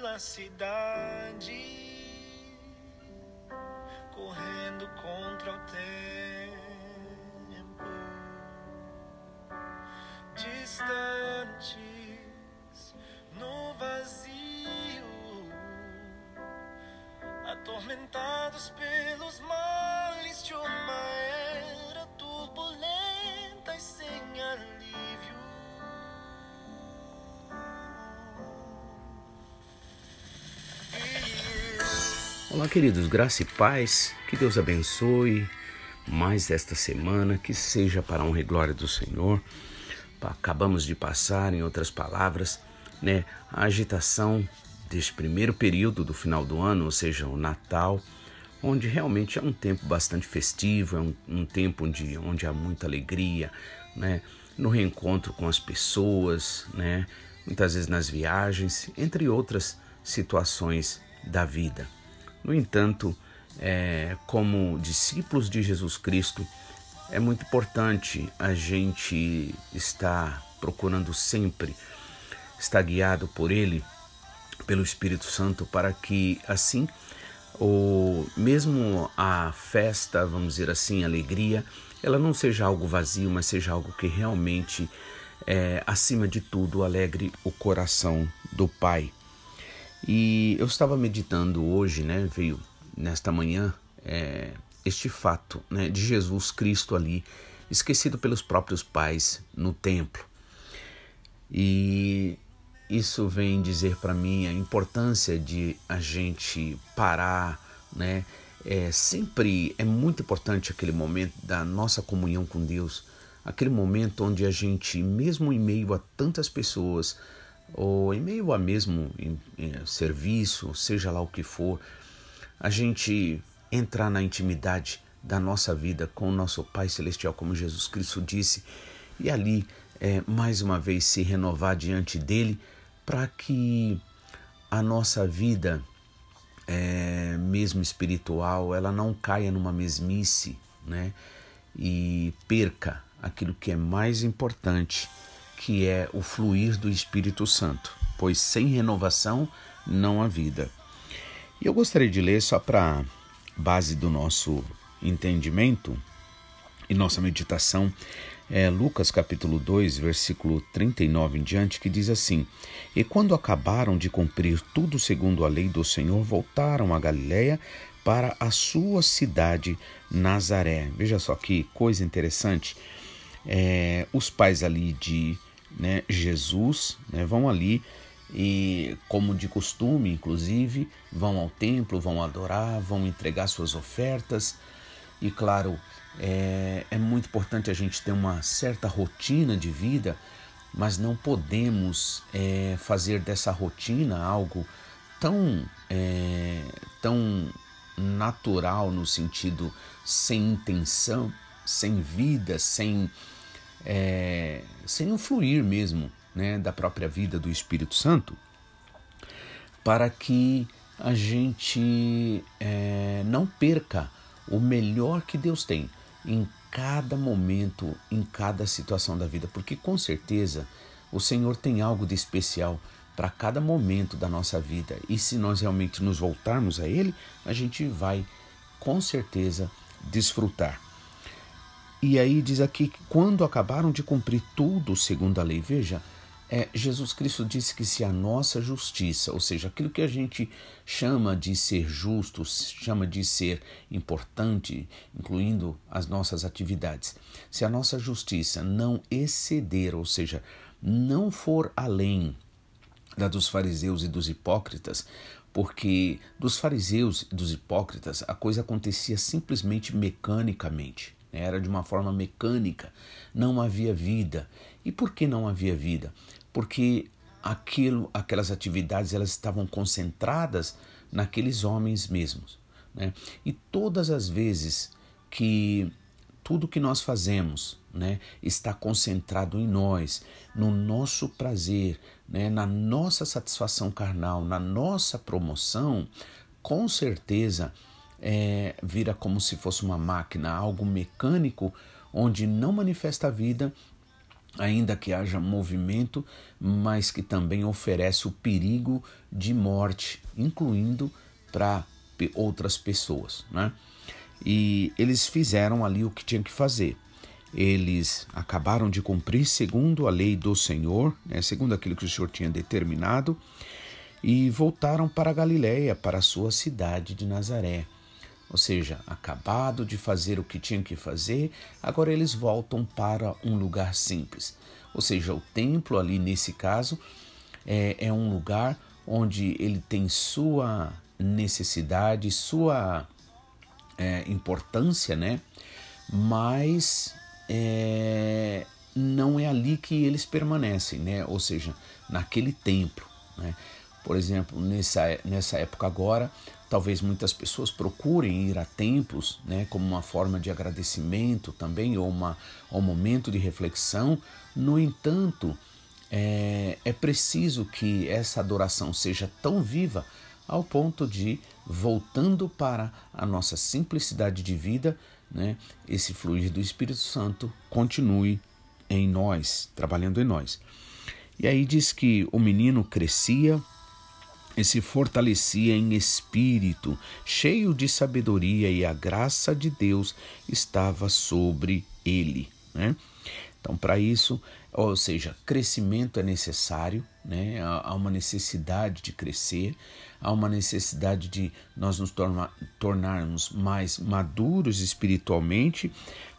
pela cidade, correndo contra o tempo. Distantes no vazio, atormentados pelos males de uma era turbulenta e sem alívio. Olá, queridos, graça e paz, que Deus abençoe mais esta semana, que seja para a honra e glória do Senhor. Acabamos de passar, em outras palavras, a agitação deste primeiro período do final do ano, ou seja, o Natal, onde realmente é um tempo bastante festivo, é um tempo onde há muita alegria, no reencontro com as pessoas, muitas vezes nas viagens, entre outras situações da vida. No entanto, como discípulos de Jesus Cristo, é muito importante a gente estar procurando sempre estar guiado por Ele, pelo Espírito Santo, para que assim, mesmo a festa, vamos dizer assim, a alegria, ela não seja algo vazio, mas seja algo que realmente, acima de tudo, alegre o coração do Pai. E eu estava meditando hoje, veio nesta manhã, este fato de Jesus Cristo ali, esquecido pelos próprios pais no templo. E isso vem dizer para mim a importância de a gente parar, sempre é muito importante aquele momento da nossa comunhão com Deus, aquele momento onde a gente, mesmo em meio a tantas pessoas, ou em meio a mesmo serviço, seja lá o que for, a gente entrar na intimidade da nossa vida com o nosso Pai Celestial, como Jesus Cristo disse, e ali, mais uma vez, se renovar diante dEle, para que a nossa vida, mesmo espiritual, ela não caia numa mesmice, e perca aquilo que é mais importante, que é o fluir do Espírito Santo, pois sem renovação não há vida. E eu gostaria de ler, só para base do nosso entendimento e nossa meditação, Lucas capítulo 2, versículo 39 em diante, que diz assim: E quando acabaram de cumprir tudo segundo a lei do Senhor, voltaram a Galileia para a sua cidade Nazaré. Veja só que coisa interessante. Os pais ali de Jesus vão ali e, como de costume, inclusive, vão ao templo, vão adorar, vão entregar suas ofertas. E claro, é muito importante a gente ter uma certa rotina de vida, mas não podemos fazer dessa rotina algo tão natural, no sentido sem intenção, sem vida, sem o fluir mesmo, da própria vida do Espírito Santo, para que a gente não perca o melhor que Deus tem em cada momento, em cada situação da vida, porque com certeza o Senhor tem algo de especial para cada momento da nossa vida, e se nós realmente nos voltarmos a Ele, a gente vai com certeza desfrutar. E aí diz aqui que quando acabaram de cumprir tudo segundo a lei, veja, Jesus Cristo disse que se a nossa justiça, ou seja, aquilo que a gente chama de ser justo, chama de ser importante, incluindo as nossas atividades, se a nossa justiça não exceder, ou seja, não for além da dos fariseus e dos hipócritas, porque dos fariseus e dos hipócritas a coisa acontecia simplesmente mecanicamente. Era de uma forma mecânica, não havia vida. E por que não havia vida? Porque aquelas atividades, elas estavam concentradas naqueles homens mesmos. E todas as vezes que tudo que nós fazemos está concentrado em nós, no nosso prazer, na nossa satisfação carnal, na nossa promoção, com certeza vira como se fosse uma máquina, algo mecânico, onde não manifesta a vida ainda que haja movimento, mas que também oferece o perigo de morte, incluindo para outras pessoas, né? E eles fizeram ali o que tinham que fazer. Eles acabaram de cumprir segundo a lei do Senhor, né? Segundo aquilo que o Senhor tinha determinado, e voltaram para a Galileia, para a sua cidade de Nazaré. Ou seja, acabado de fazer o que tinham que fazer, agora eles voltam para um lugar simples. Ou seja, o templo ali nesse caso é um lugar onde ele tem sua necessidade, sua importância, né? Mas não é ali que eles permanecem, né? Ou seja, naquele templo, né? Por exemplo, nessa época agora, talvez muitas pessoas procurem ir a templos, né, como uma forma de agradecimento também, ou um momento de reflexão. No entanto, é preciso que essa adoração seja tão viva ao ponto de, voltando para a nossa simplicidade de vida, né, esse fluir do Espírito Santo continue em nós, trabalhando em nós. E aí diz que o menino crescia e se fortalecia em espírito, cheio de sabedoria, e a graça de Deus estava sobre ele, né? Então, para isso, ou seja, crescimento é necessário, né? Há uma necessidade de crescer, há uma necessidade de nós nos tornarmos mais maduros espiritualmente,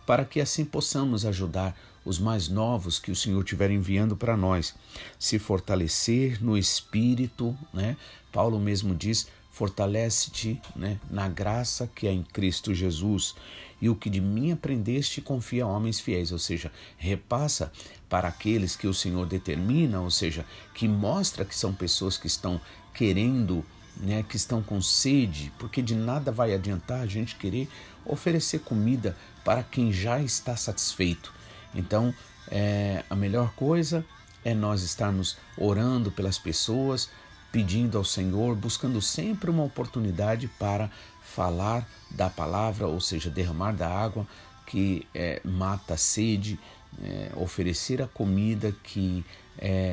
para que assim possamos ajudar os mais novos que o Senhor estiver enviando para nós. Se fortalecer no Espírito, né? Paulo mesmo diz, fortalece-te, né, na graça que é em Cristo Jesus. E o que de mim aprendeste, confia a homens fiéis. Ou seja, repassa para aqueles que o Senhor determina, ou seja, que mostra que são pessoas que estão querendo, né, que estão com sede, porque de nada vai adiantar a gente querer oferecer comida para quem já está satisfeito. Então, a melhor coisa é nós estarmos orando pelas pessoas, pedindo ao Senhor, buscando sempre uma oportunidade para falar da palavra, ou seja, derramar da água que mata a sede, oferecer a comida que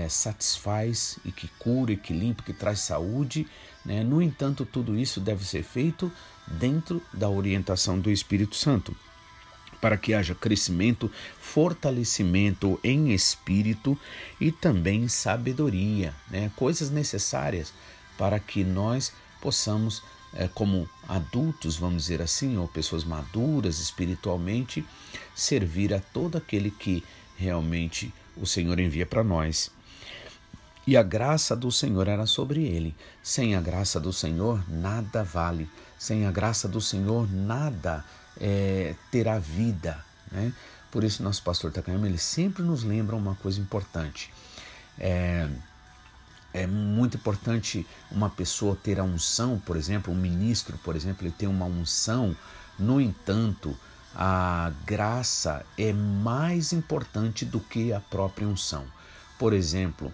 satisfaz e que cura e que limpa, que traz saúde, né? No entanto, tudo isso deve ser feito dentro da orientação do Espírito Santo, para que haja crescimento, fortalecimento em espírito e também sabedoria, né? Coisas necessárias para que nós possamos, como adultos, vamos dizer assim, ou pessoas maduras espiritualmente, servir a todo aquele que realmente o Senhor envia para nós. E a graça do Senhor era sobre ele. Sem a graça do Senhor, nada vale. Sem a graça do Senhor, nada terá vida, né? Por isso nosso pastor Takayama, ele sempre nos lembra uma coisa importante. É muito importante uma pessoa ter a unção, por exemplo, um ministro, por exemplo, ele tem uma unção. No entanto, a graça é mais importante do que a própria unção. Por exemplo,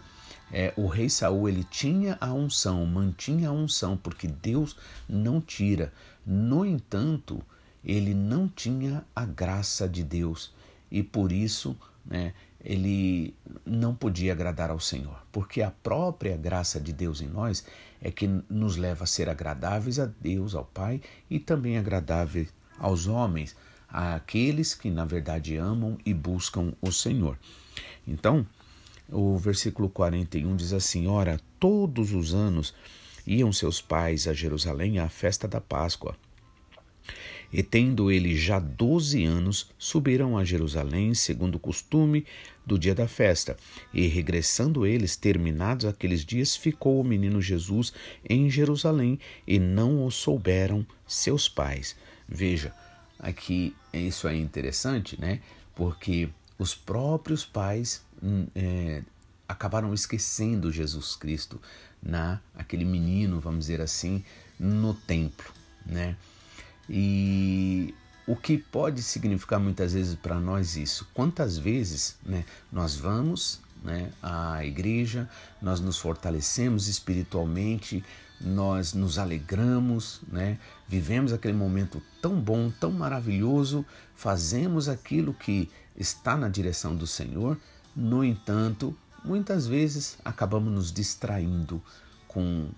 o rei Saul, ele tinha a unção, mantinha a unção, porque Deus não tira. No entanto, ele não tinha a graça de Deus, e por isso, né, ele não podia agradar ao Senhor, porque a própria graça de Deus em nós é que nos leva a ser agradáveis a Deus, ao Pai, e também agradáveis aos homens, àqueles que na verdade amam e buscam o Senhor. Então, o versículo 41 diz assim: ora, todos os anos iam seus pais a Jerusalém à festa da Páscoa. E tendo ele já 12 anos, subiram a Jerusalém segundo o costume do dia da festa. E regressando eles, terminados aqueles dias, ficou o menino Jesus em Jerusalém, e não o souberam seus pais. Veja, aqui isso é interessante, né? Porque os próprios pais acabaram esquecendo Jesus Cristo, aquele menino, vamos dizer assim, no templo, né? E o que pode significar muitas vezes para nós isso? Quantas vezes, né, nós vamos, né, à igreja, nós nos fortalecemos espiritualmente, nós nos alegramos, né, vivemos aquele momento tão bom, tão maravilhoso, fazemos aquilo que está na direção do Senhor, No entanto, muitas vezes acabamos nos distraindo com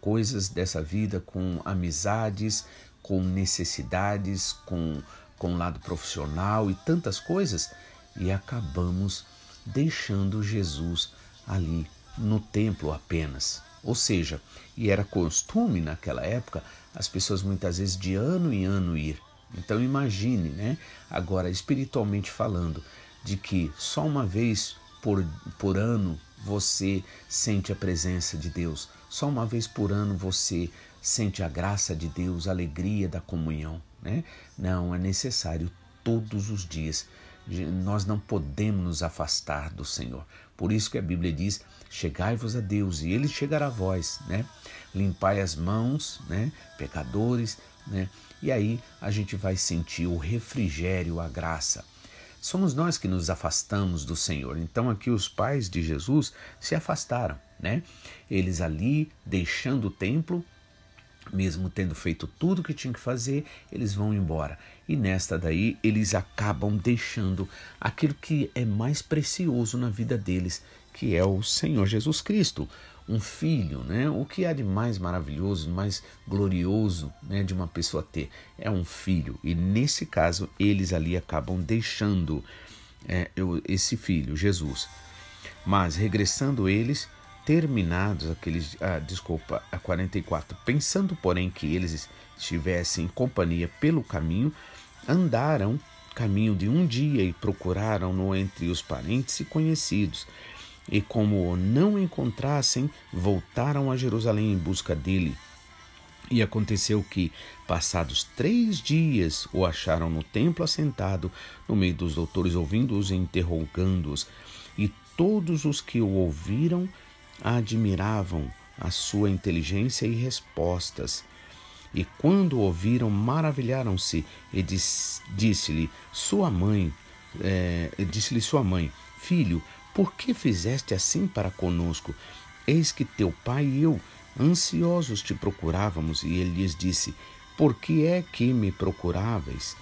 coisas dessa vida, com amizades, com necessidades, com o lado profissional e tantas coisas, e acabamos deixando Jesus ali no templo apenas. Ou seja, e era costume naquela época as pessoas muitas vezes de ano em ano ir. Então imagine, né? Agora espiritualmente falando, de que só uma vez por ano você sente a presença de Deus. Só uma vez por ano você sente a graça de Deus, a alegria da comunhão, né? Não, é necessário todos os dias. Nós não podemos nos afastar do Senhor. Por isso que a Bíblia diz, chegai-vos a Deus e Ele chegará a vós, né? Limpai as mãos, né? Pecadores, né? E aí a gente vai sentir o refrigério, a graça. Somos nós que nos afastamos do Senhor. Então aqui os pais de Jesus se afastaram, né? Eles ali deixando o templo, mesmo tendo feito tudo o que tinha que fazer, eles vão embora. E nesta daí, eles acabam deixando aquilo que é mais precioso na vida deles, que é o Senhor Jesus Cristo, um filho, né? O que há de mais maravilhoso, mais glorioso, né, de uma pessoa ter? É um filho. E nesse caso, eles ali acabam deixando esse filho, Jesus. Mas regressando eles, terminados aqueles, 44, pensando porém que eles estivessem em companhia pelo caminho, andaram caminho de um dia e procuraram-no entre os parentes e conhecidos, e como o não encontrassem, voltaram a Jerusalém em busca dele. E aconteceu que, passados 3 dias, o acharam no templo assentado, no meio dos doutores, ouvindo-os e interrogando-os, e todos os que o ouviram admiravam a sua inteligência e respostas. E quando ouviram, maravilharam-se, e disse-lhe sua mãe, filho, por que fizeste assim para conosco? Eis que teu pai e eu, ansiosos, te procurávamos. E ele lhes disse, por que é que me procuráveis?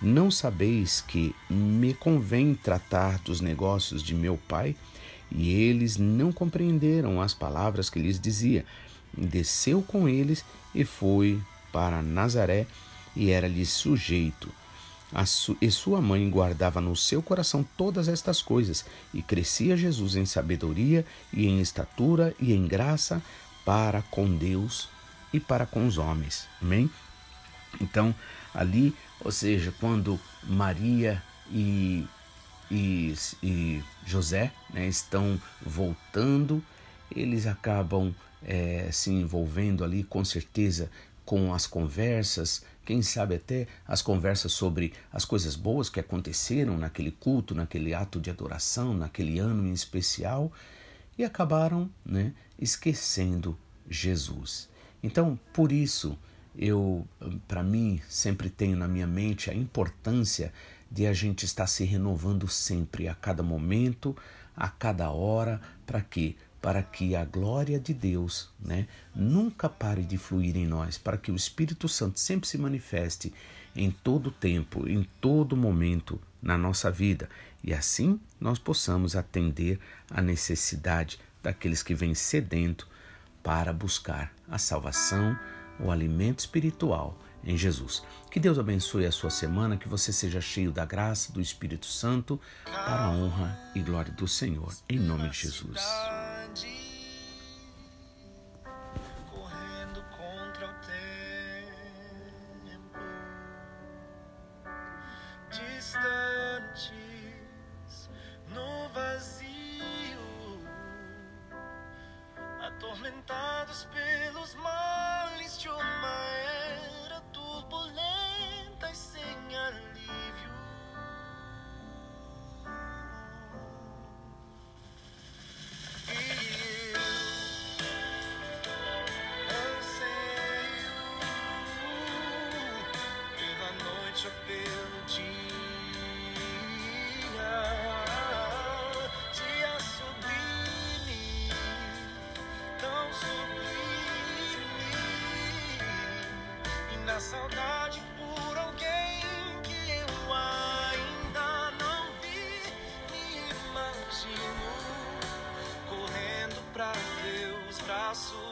Não sabeis que me convém tratar dos negócios de meu pai? E eles não compreenderam as palavras que lhes dizia. Desceu com eles e foi para Nazaré, e era-lhe sujeito. E sua mãe guardava no seu coração todas estas coisas, e crescia Jesus em sabedoria, e em estatura, e em graça, para com Deus e para com os homens. Amém? Então, ali, ou seja, quando Maria e José, né, estão voltando, eles acabam se envolvendo ali, com certeza, com as conversas, quem sabe até as conversas sobre as coisas boas que aconteceram naquele culto, naquele ato de adoração, naquele ano em especial, e acabaram, né, esquecendo Jesus. Então, por isso, para mim, sempre tenho na minha mente a importância de a gente estar se renovando sempre, a cada momento, a cada hora, para quê? Para que a glória de Deus, né, nunca pare de fluir em nós, para que o Espírito Santo sempre se manifeste em todo tempo, em todo momento na nossa vida, e assim nós possamos atender à necessidade daqueles que vêm sedento para buscar a salvação, o alimento espiritual em Jesus. Que Deus abençoe a sua semana, que você seja cheio da graça do Espírito Santo para a honra e glória do Senhor, em nome de Jesus. Correndo contra o tempo, distantes no vazio, atormentados pelos males de uma era turbulenta e sem alívio. Sublime, tão sublime. braços.